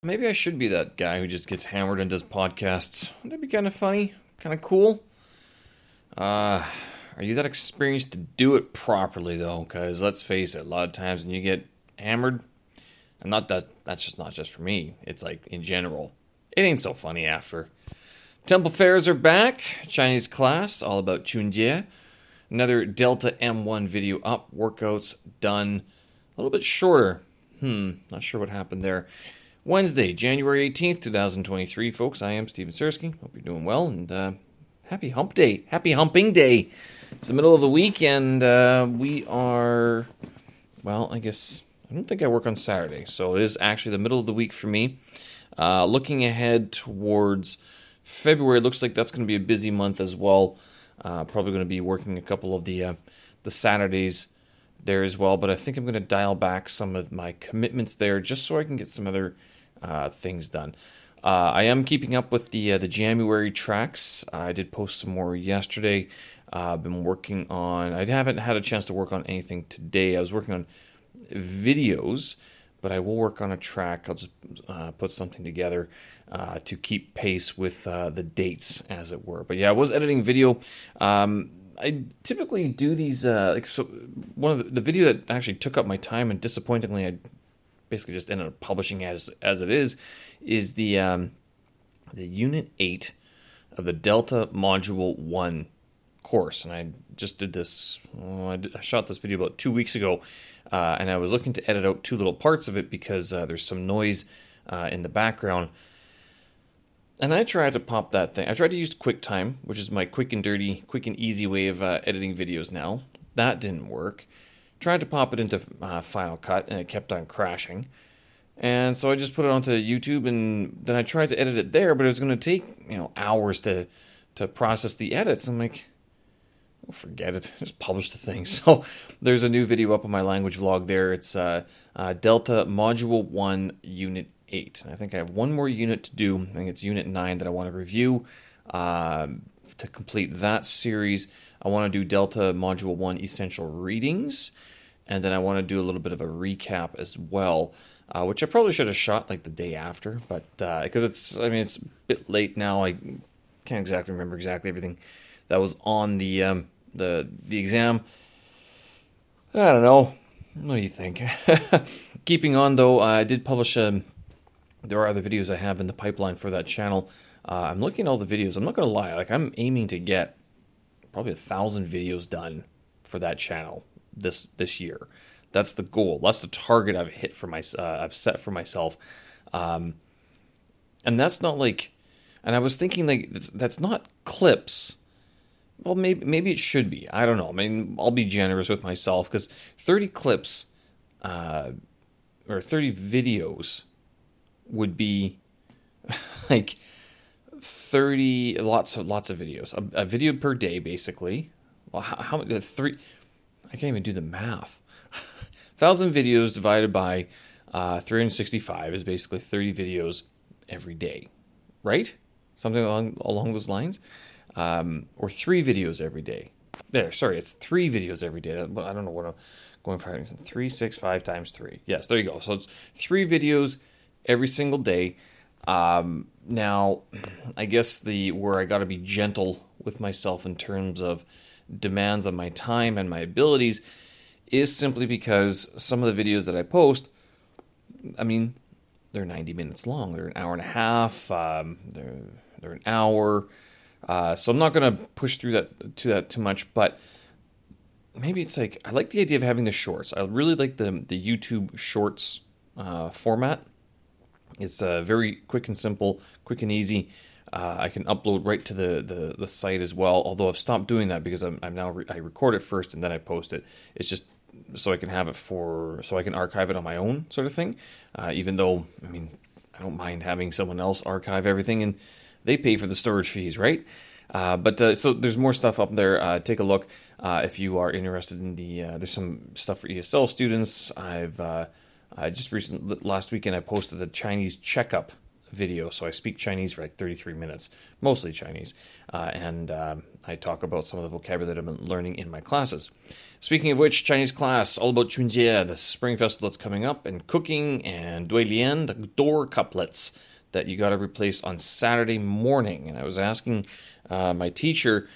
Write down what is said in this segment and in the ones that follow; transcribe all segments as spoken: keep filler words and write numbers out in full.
Maybe I should be that guy who just gets hammered and does podcasts. Wouldn't that be kind of funny? Kind of cool? Uh, are you that experienced to do it properly, though? Because let's face it, a lot of times when you get hammered, and not that that's just not just for me, it's like in general, it ain't so funny after. Temple fairs are back. Chinese class, all about Chunjie. Another Delta M one video up. Workouts done. A little bit shorter. Hmm, not sure what happened there. Wednesday, January eighteenth, twenty twenty-three, folks. I am Stephen Sersky. Hope you're doing well, and uh, happy hump day. Happy humping day. It's the middle of the week, and uh, we are, well, I guess, I don't think I work on Saturday, so it is actually the middle of the week for me. Uh, looking ahead towards February, looks like that's going to be a busy month as well. Uh, probably going to be working a couple of the uh, the Saturdays there as well, but I think I'm going to dial back some of my commitments there just so I can get some other uh, things done. Uh, I am keeping up with the uh, the January tracks. I did post some more yesterday. Uh, I've been working on, I haven't had a chance to work on anything today. I was working on videos, but I will work on a track. I'll just uh, put something together uh, to keep pace with uh, the dates, as it were. But yeah, I was editing video. Um, I typically do these, uh, like so one of the, the video that actually took up my time, and disappointingly I basically just ended up publishing as as it is, is the um, the Unit eight of the Delta Module one course. And I just did this, oh, I, did, I shot this video about two weeks ago. Uh, and I was looking to edit out two little parts of it because uh, there's some noise uh, in the background. And I tried to pop that thing. I tried to use QuickTime, which is my quick and dirty, quick and easy way of uh, editing videos now. That didn't work. Tried to pop it into uh, Final Cut, and it kept on crashing. And so I just put it onto YouTube, and then I tried to edit it there, but it was going to take, you know, hours to, to process the edits. I'm like, forget it. Just publish the thing. So there's a new video up on my language vlog there. It's uh, uh, Delta Module one, Unit eight. And I think I have one more unit to do. I think it's Unit nine that I want to review. Uh, to complete that series, I want to do Delta Module one Essential Readings. And then I want to do a little bit of a recap as well, uh, which I probably should have shot like the day after. But because uh, it's, I mean, it's a bit late now. I can't exactly remember exactly everything that was on the um, the the exam. I don't know. What do you think? Keeping on though, I did publish. Um, there are other videos I have in the pipeline for that channel. Uh, I'm looking at all the videos. I'm not gonna lie. Like I'm aiming to get probably a thousand videos done for that channel this this year. That's the goal. That's the target I've hit for my. Uh, I've set for myself. Um, and that's not like. And I was thinking like that's, that's not clips. Well, maybe maybe it should be. I don't know. I mean, I'll be generous with myself because thirty clips uh, or thirty videos would be like thirty lots of lots of videos. A, a video per day, basically. Well, how, how uh, three? I can't even do the math. Thousand videos divided by uh, three hundred sixty-five is basically thirty videos every day, right? Something along along those lines. Um, or three videos every day. There, sorry, it's three videos every day. I don't know what I'm going for. Three, six, five times three. Yes, there you go. So it's three videos every single day. Um, now, I guess the where I got to be gentle with myself in terms of demands on my time and my abilities is simply because some of the videos that I post, I mean, they're ninety minutes long. They're an hour and a half. Um, they're they're an hour. Uh, so I'm not going to push through that to that too much, but maybe it's like, I like the idea of having the shorts. I really like the the YouTube shorts uh, format. It's uh, very quick and simple, quick and easy. Uh, I can upload right to the, the, the site as well, although I've stopped doing that because I'm, I'm now, re- I record it first and then I post it. It's just so I can have it for, so I can archive it on my own sort of thing. Uh, even though, I mean, I don't mind having someone else archive everything and they pay for the storage fees, right? Uh, but uh, so there's more stuff up there. Uh, take a look uh, if you are interested in the. Uh, there's some stuff for E S L students. I've uh, I just recently last weekend I posted a Chinese checkup video. So I speak Chinese for like thirty-three minutes, mostly Chinese. Uh, and um, I talk about some of the vocabulary that I've been learning in my classes. Speaking of which, Chinese class, all about Chunjie, the spring festival that's coming up, and cooking, and dui lian, the door couplets that you got to replace on Saturday morning. And I was asking uh, my teacher...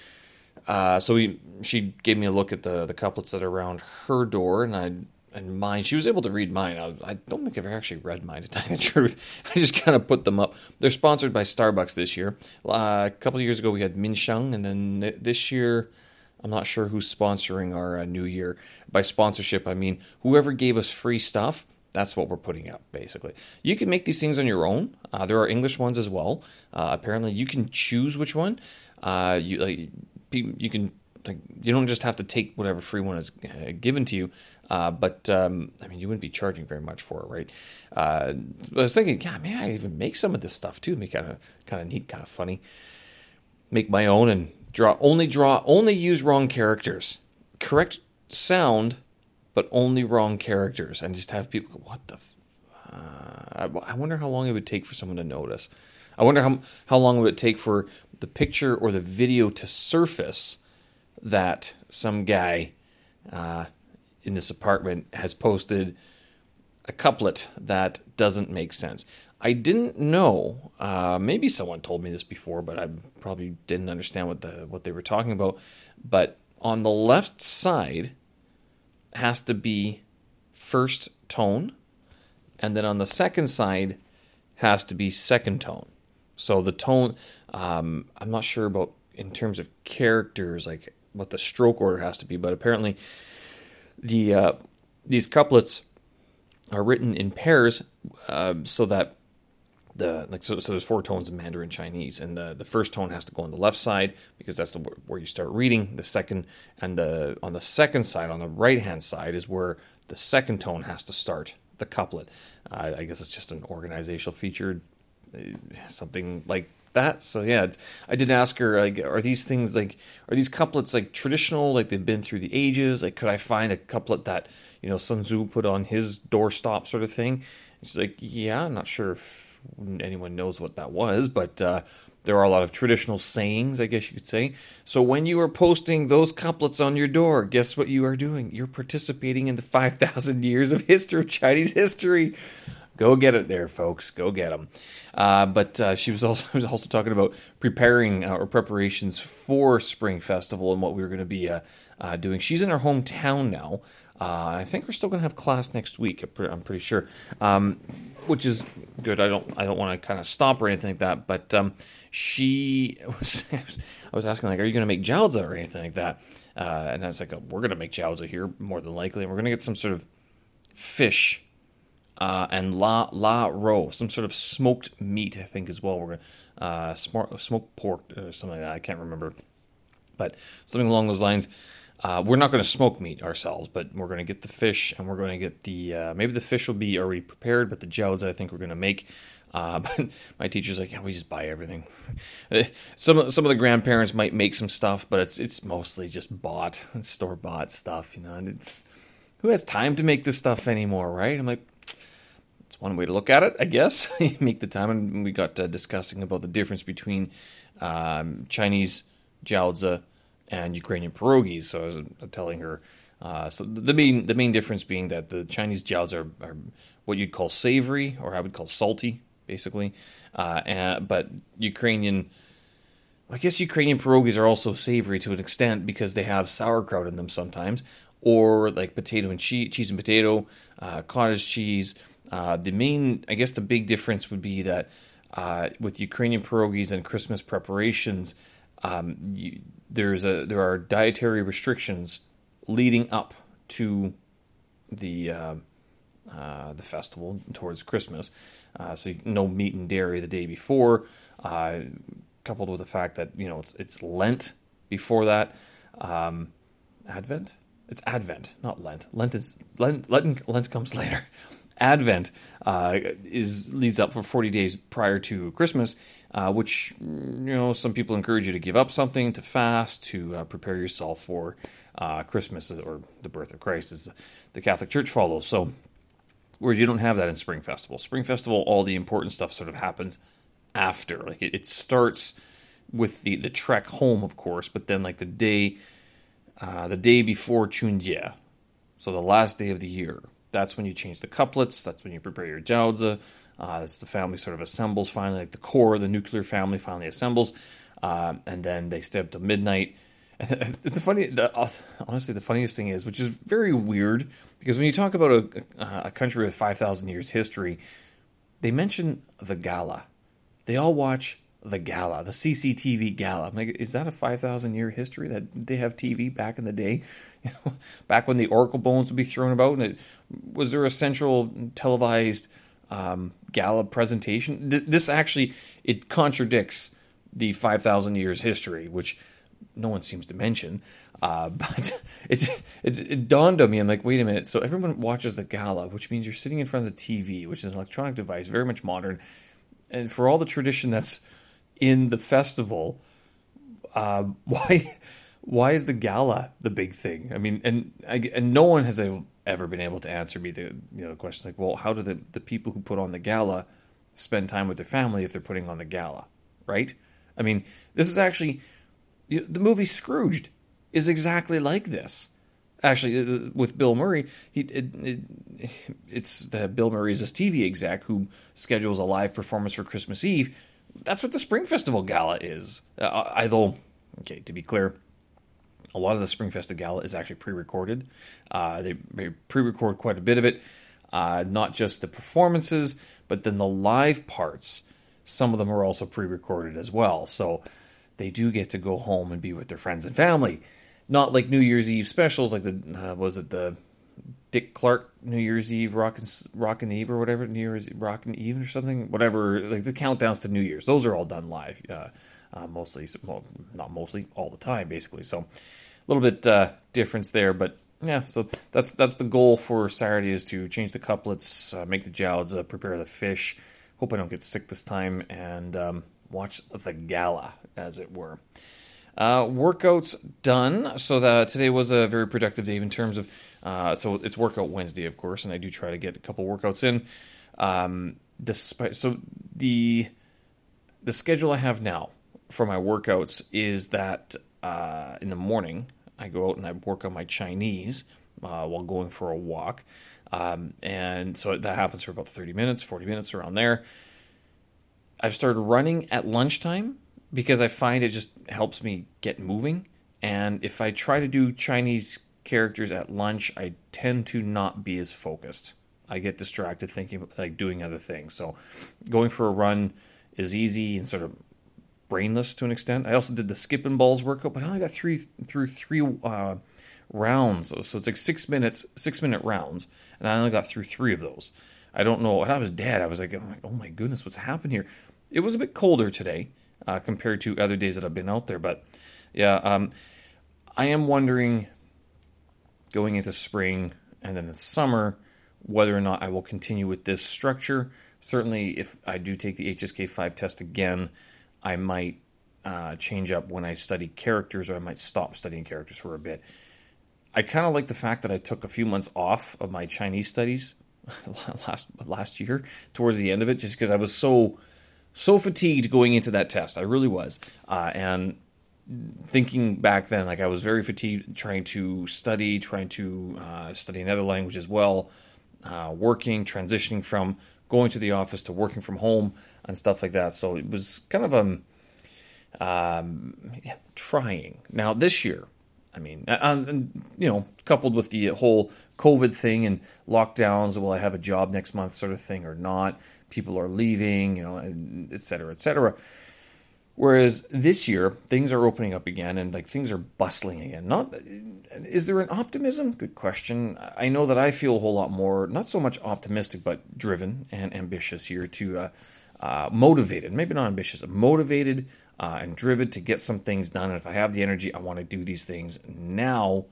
Uh, so we, she gave me a look at the, the couplets that are around her door, and I and mine. She was able to read mine. I, I don't think I've ever actually read mine, to tell you the truth. I just kind of put them up. They're sponsored by Starbucks this year. Uh, a couple of years ago, we had Minsheng, and then th- this year, I'm not sure who's sponsoring our uh, new year. By sponsorship, I mean whoever gave us free stuff. That's what we're putting up, basically. You can make these things on your own. Uh, there are English ones as well. Uh, apparently, you can choose which one. Uh, you like. You can, you don't just have to take whatever free one is given to you, uh, but um, I mean, you wouldn't be charging very much for it, right? Uh, I was thinking, God, man, I even make some of this stuff too. Make kind of kind of neat, kind of funny. Make my own and draw only draw only use wrong characters, correct sound, but only wrong characters, and just have people go, what the? F-? Uh, I wonder how long it would take for someone to notice. I wonder how how long would it take for the picture or the video to surface that some guy uh, in this apartment has posted a couplet that doesn't make sense. I didn't know. Uh, maybe someone told me this before, but I probably didn't understand what the what they were talking about. But on the left side has to be first tone, and then on the second side has to be second tone. So the tone, um, I'm not sure about in terms of characters, like what the stroke order has to be, but apparently the uh, these couplets are written in pairs, uh, so that the like so, so there's four tones in Mandarin Chinese, and the, the first tone has to go on the left side because that's the where you start reading. The second and the on the second side, on the right hand side, is where the second tone has to start the couplet. Uh, I guess it's just an organizational feature, something like that. So yeah, it's, I did ask her, like, are these things like, are these couplets like traditional, like they've been through the ages? Like, could I find a couplet that, you know, Sun Tzu put on his doorstop sort of thing? And she's like, yeah, I'm not sure if anyone knows what that was, but uh, there are a lot of traditional sayings, I guess you could say. So when you are posting those couplets on your door, guess what you are doing? You're participating in the five thousand years of history of Chinese history. Go get it there, folks. Go get them. Uh, but uh, she was also was also talking about preparing uh, or preparations for Spring Festival and what we were going to be uh, uh, doing. She's in her hometown now. Uh, I think we're still going to have class next week. I'm pretty sure, um, which is good. I don't I don't want to kind of stop or anything like that. But um, she was I was asking, like, are you going to make jiaozi or anything like that? Uh, and I was like, oh, we're going to make jiaozi here more than likely, and we're going to get some sort of fish. Uh, and la la ro, some sort of smoked meat, I think, as well. We're gonna uh, sm- smoked pork or something like that. I can't remember, but something along those lines. Uh, we're not going to smoke meat ourselves, but we're going to get the fish, and we're going to get the uh, maybe the fish will be already prepared, but the jiaozi I think we're going to make. Uh, but my teacher's like, yeah, we just buy everything. some some of the grandparents might make some stuff, but it's it's mostly just bought store bought stuff, you know. And it's who has time to make this stuff anymore, right? I'm like. One way to look at it, I guess. Make the time, and we got uh, discussing about the difference between um, Chinese jiaozi and Ukrainian pierogies. So I was uh, telling her, uh, so the main the main difference being that the Chinese jiaozi are, are what you'd call savory, or I would call salty, basically. Uh, and, but Ukrainian, I guess Ukrainian pierogies are also savory to an extent because they have sauerkraut in them sometimes, or like potato and cheese, cheese and potato, uh, cottage cheese. Uh, the main, I guess the big difference would be that uh, with Ukrainian pierogies and Christmas preparations, um, you, there's a there are dietary restrictions leading up to the uh, uh, the festival towards Christmas. Uh, so no meat and dairy the day before, uh, coupled with the fact that you know it's it's Lent before that, um, Advent. It's Advent, not Lent. Lent is Lent. Lent, Lent comes later. Advent uh, is leads up for forty days prior to Christmas, uh, which, you know, some people encourage you to give up something, to fast, to uh, prepare yourself for uh, Christmas or the birth of Christ, as the Catholic Church follows. So Whereas you don't have that in Spring Festival. Spring Festival, all the important stuff sort of happens after. Like it, it starts with the, the trek home, of course, but then like the day, uh, the day before Chunjie, so the last day of the year, that's when you change the couplets. That's when you prepare your jiaozi. Uh, that's the family sort of assembles finally, like the core, the nuclear family finally assembles, uh, and then they stay up till midnight. And the funny, the, honestly, the funniest thing is, which is very weird, because when you talk about a, a country with five thousand years history, they mention the gala. They all watch the gala, the C C T V gala. I'm like, is that a five thousand year history that they have T V back in the day? You know, back when the oracle bones would be thrown about, and it, was there a central televised um, gala presentation? Th- this actually, it contradicts the five thousand years history, which no one seems to mention, uh, but it, it, it dawned on me. I'm like, wait a minute. So everyone watches the gala, which means you're sitting in front of the T V, which is an electronic device, very much modern. And for all the tradition that's in the festival, uh, why why is the gala the big thing? I mean, and and no one has ever been able to answer me the you know the question like, well, how do the, the people who put on the gala spend time with their family if they're putting on the gala, right? I mean, this is actually... The movie Scrooged is exactly like this. Actually, with Bill Murray, he it, it, it's the Bill Murray is this T V exec who schedules a live performance for Christmas Eve. That's what the Spring Festival Gala is. Uh, although, okay, to be clear, a lot of the Spring Festival Gala is actually pre-recorded. Uh, they, they pre-record quite a bit of it, uh, not just the performances, but then the live parts. Some of them are also pre-recorded as well. So they do get to go home and be with their friends and family. Not like New Year's Eve specials, like the, uh, was it the Dick Clark New Year's Eve, Rockin', Rockin' Eve or whatever, New Year's Rockin' Eve or something, whatever, like the countdowns to New Year's, those are all done live, uh, uh, mostly, well, not mostly, all the time, basically. So a little bit uh, difference there, but yeah, so that's that's the goal for Saturday is to change the couplets, uh, make the jiaozi, uh, prepare the fish, hope I don't get sick this time, and... Um, watch the gala, as it were. Uh, workouts done. So that today was a very productive day in terms of... Uh, so it's workout Wednesday, of course, and I do try to get a couple workouts in. Um, despite So the the schedule I have now for my workouts is that uh, in the morning, I go out and I work on my Chinese uh, while going for a walk. Um, and so that happens for about thirty minutes, forty minutes, around there. I've started running at lunchtime because I find it just helps me get moving. And if I try to do Chinese characters at lunch, I tend to not be as focused. I get distracted thinking, like doing other things. So going for a run is easy and sort of brainless to an extent. I also did the skip and balls workout, but I only got three through three uh, rounds. So it's like six minutes, six minute rounds. And I only got through three of those. I don't know. When I was dead, I was like, oh my goodness, what's happened here? It was a bit colder today uh, compared to other days that I've been out there. But yeah, um, I am wondering going into spring and then the summer whether or not I will continue with this structure. Certainly, if I do take the H S K five test again, I might uh, change up when I study characters, or I might stop studying characters for a bit. I kind of like the fact that I took a few months off of my Chinese studies last last year towards the end of it, just because I was so... So fatigued going into that test. I really was. Uh, and thinking back then, like I was very fatigued trying to study, trying to uh, study another language as well, uh, working, transitioning from going to the office to working from home and stuff like that. So it was kind of um, um, yeah, trying. Now this year, I mean, and, you know, coupled with the whole COVID thing and lockdowns, will I have a job next month sort of thing or not? People are leaving, you know, et cetera, et cetera. Whereas this year, things are opening up again and like things are bustling again. Not, is there an optimism? Good question. I know that I feel a whole lot more, not so much optimistic, but driven and ambitious here to uh, uh, motivated, maybe not ambitious, but motivated uh, and driven to get some things done. And if I have the energy, I want to do these things now.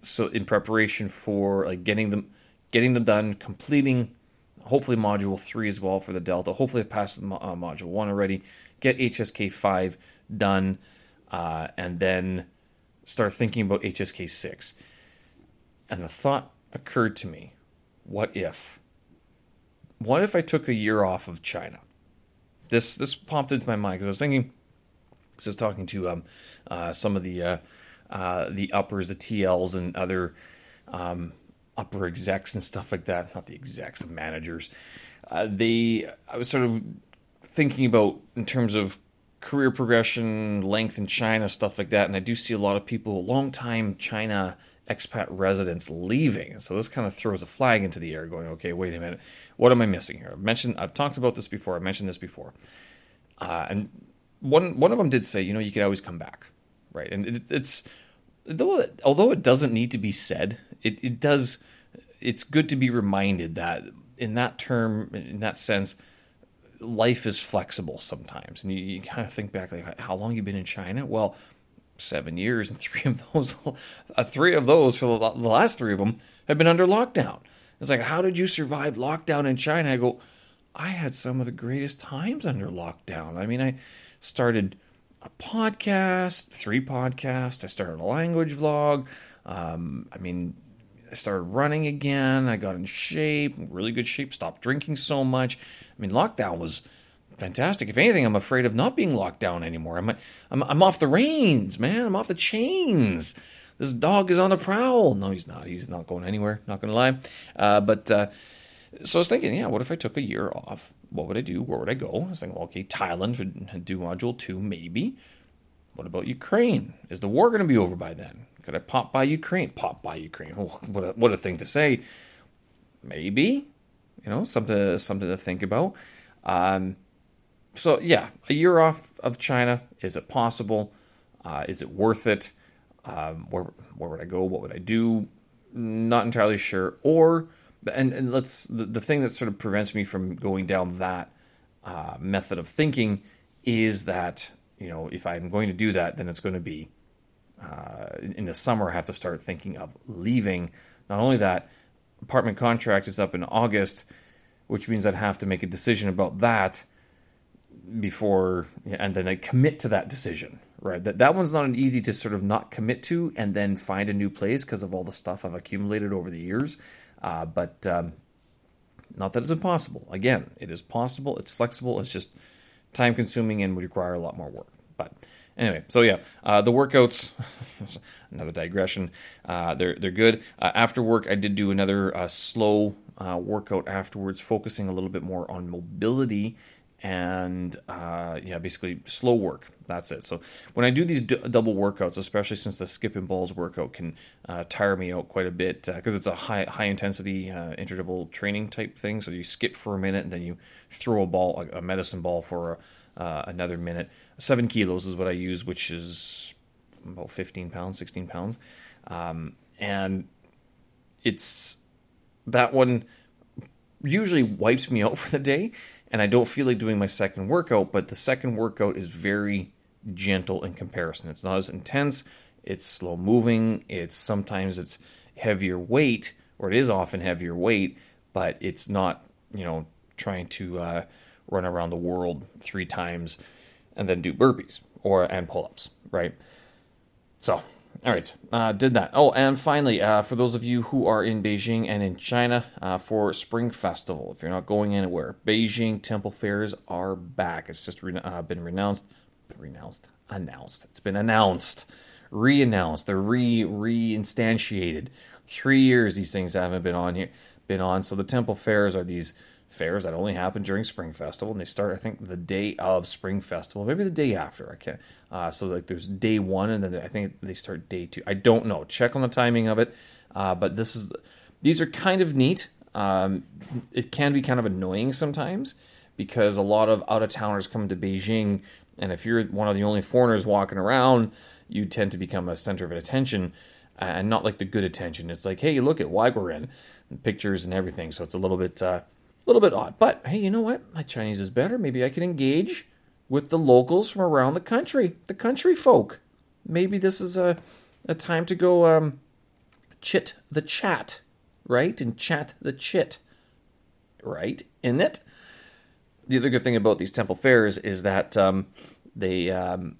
So in preparation for like getting them, getting them done, completing hopefully Module three as well for the Delta. Hopefully I passed mo- uh, Module one already. Get H S K five done, uh, and then start thinking about H S K six. And the thought occurred to me, what if what if I took a year off of China? This this popped into my mind because I was thinking, because I was talking to um, uh, some of the uh, uh, the uppers, the T Ls, and other um, upper execs and stuff like that. Not the execs, the managers. Uh, they, I was sort of thinking about in terms of career progression, length in China, stuff like that. And I do see a lot of people, long-time China expat residents leaving. So this kind of throws a flag into the air going, okay, wait a minute. What am I missing here? I've mentioned, I've talked about this before. I mentioned this before. Uh, and one one of them did say, you know, you could always come back, right? And it, it's, though, although it doesn't need to be said, it, it does, it's good to be reminded that in that term, in that sense, life is flexible sometimes. And you, you kind of think back, like, how long you been in China? Well, seven years, and three of those, uh, three of those, for the last three of them, have been under lockdown. It's like, how did you survive lockdown in China? I go, I had some of the greatest times under lockdown. I mean, I started a podcast, three podcasts. I started a language vlog. Um, I mean, I started running again. I got in shape, really good shape, stopped drinking so much. I mean, lockdown was fantastic. If anything, I'm afraid of not being locked down anymore. I'm I'm, I'm off the reins, man. I'm off the chains. This dog is on the prowl. No, he's not. He's not going anywhere. Not going to lie. Uh, but uh, so I was thinking, yeah, what if I took a year off? What would I do? Where would I go? I was thinking, well, okay, Thailand for do module two, maybe. What about Ukraine? Is the war going to be over by then? Could I pop by Ukraine? Pop by Ukraine. Oh, what, a, what a thing to say. Maybe, you know, something something to think about. Um, so yeah, a year off of China. Is it possible? Uh, is it worth it? Um, where where would I go? What would I do? Not entirely sure. Or and and let's the, the thing that sort of prevents me from going down that uh, method of thinking is that, you know, if I'm going to do that, then it's going to be uh, in the summer. I have to start thinking of leaving. Not only that, apartment contract is up in August, which means I'd have to make a decision about that before, and then I commit to that decision. Right, that that one's not an easy to sort of not commit to and then find a new place because of all the stuff I've accumulated over the years. Uh, but um, not that it's impossible. Again, it is possible. It's flexible. It's just time consuming and would require a lot more work. But anyway, so yeah, uh, the workouts. Another digression. Uh, they're they're good. Uh, after work, I did do another uh, slow uh, workout afterwards, focusing a little bit more on mobility. And uh, yeah, basically slow work. That's it. So when I do these d- double workouts, especially since the skip and balls workout can uh, tire me out quite a bit because uh, it's a high high intensity uh, interval training type thing. So you skip for a minute and then you throw a ball, a medicine ball, for uh, another minute. Seven kilos is what I use, which is about fifteen pounds, sixteen pounds, um, and it's that one usually wipes me out for the day. And I don't feel like doing my second workout, but the second workout is very gentle in comparison. It's not as intense. It's slow moving. It's sometimes it's heavier weight, or it is often heavier weight, but it's not, you know, trying to uh, run around the world three times and then do burpees or and pull-ups, right? So, all right, uh, did that. Oh, and finally, uh, for those of you who are in Beijing and in China uh, for Spring Festival, if you're not going anywhere, Beijing temple fairs are back. It's just re- uh, been renounced, renounced, announced. It's been announced, re-announced. They're re reinstantiated. Three years these things haven't been on here, been on. So the temple fairs are these fairs that only happen during Spring Festival, and they start, I think, the day of Spring Festival, maybe the day after. I can't. Uh, so like, there's day one, and then I think they start day two. I don't know. Check on the timing of it. Uh, but this is, these are kind of neat. Um, it can be kind of annoying sometimes because a lot of out of towners come to Beijing, and if you're one of the only foreigners walking around, you tend to become a center of attention. And not like the good attention. It's like, hey, look at Wagwarin, pictures and everything. So it's a little bit. Uh, A little bit odd, but hey, you know what? My Chinese is better. Maybe I can engage with the locals from around the country, the country folk. Maybe this is a, a time to go um, chit the chat, right? And chat the chit, right? In it. The other good thing about these temple fairs is that um, they um,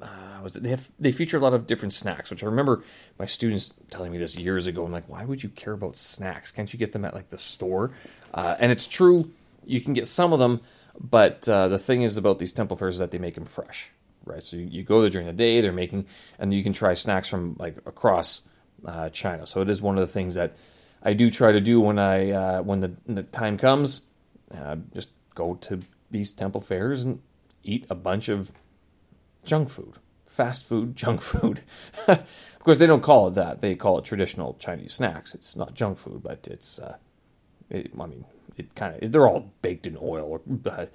uh, was it, they have they feature a lot of different snacks, which I remember my students telling me this years ago. I'm like, why would you care about snacks? Can't you get them at like the store? Uh, and it's true you can get some of them, but uh, the thing is about these temple fairs is that they make them fresh, right? So you, you go there during the day, they're making, and you can try snacks from like across uh, China. So it is one of the things that I do try to do when I uh, when the, the time comes, uh, just go to these temple fairs and eat a bunch of junk food. Fast food, junk food. Of course, they don't call it that. They call it traditional Chinese snacks. It's not junk food, but it's, uh, it, I mean, it kind of, they're all baked in oil, or uh,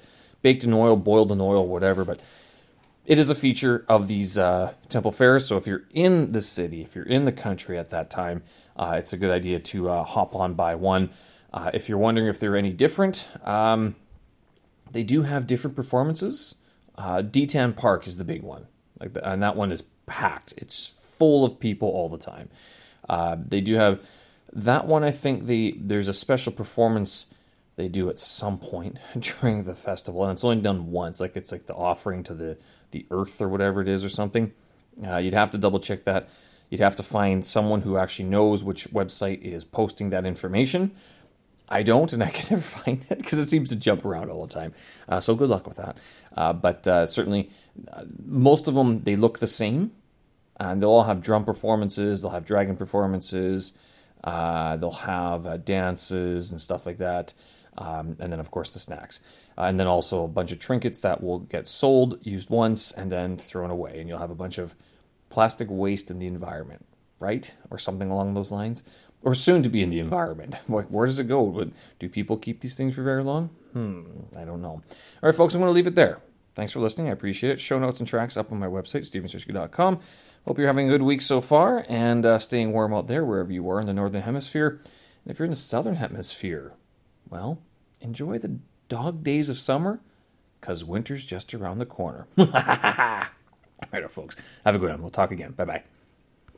baked in oil, boiled in oil, whatever. But it is a feature of these uh, temple fairs. So if you're in the city, if you're in the country at that time, uh, it's a good idea to uh, hop on by one. Uh, if you're wondering if they're any different, um, they do have different performances. Uh, D ten Park is the big one. Like the, and that one is packed. It's full of people all the time. Uh, they do have that one. I think the there's a special performance they do at some point during the festival, and it's only done once. Like it's like the offering to the, the earth or whatever it is or something. Uh, you'd have to double check that. You'd have to find someone who actually knows which website is posting that information. I don't, and I can never find it because it seems to jump around all the time. Uh, so good luck with that. Uh, but uh, certainly, uh, most of them, they look the same. And they'll all have drum performances. They'll have dragon performances. Uh, they'll have uh, dances and stuff like that. Um, and then, of course, the snacks. Uh, and then also a bunch of trinkets that will get sold, used once, and then thrown away. And you'll have a bunch of plastic waste in the environment, right? Or something along those lines. Or soon to be in the environment. Like, where does it go? Do people keep these things for very long? Hmm, I don't know. All right, folks, I'm going to leave it there. Thanks for listening. I appreciate it. Show notes and tracks up on my website, stephen sersky dot com. Hope you're having a good week so far and uh, staying warm out there wherever you are in the Northern Hemisphere. And if you're in the Southern Hemisphere, well, enjoy the dog days of summer because winter's just around the corner. All right, folks, have a good one. We'll talk again. Bye-bye.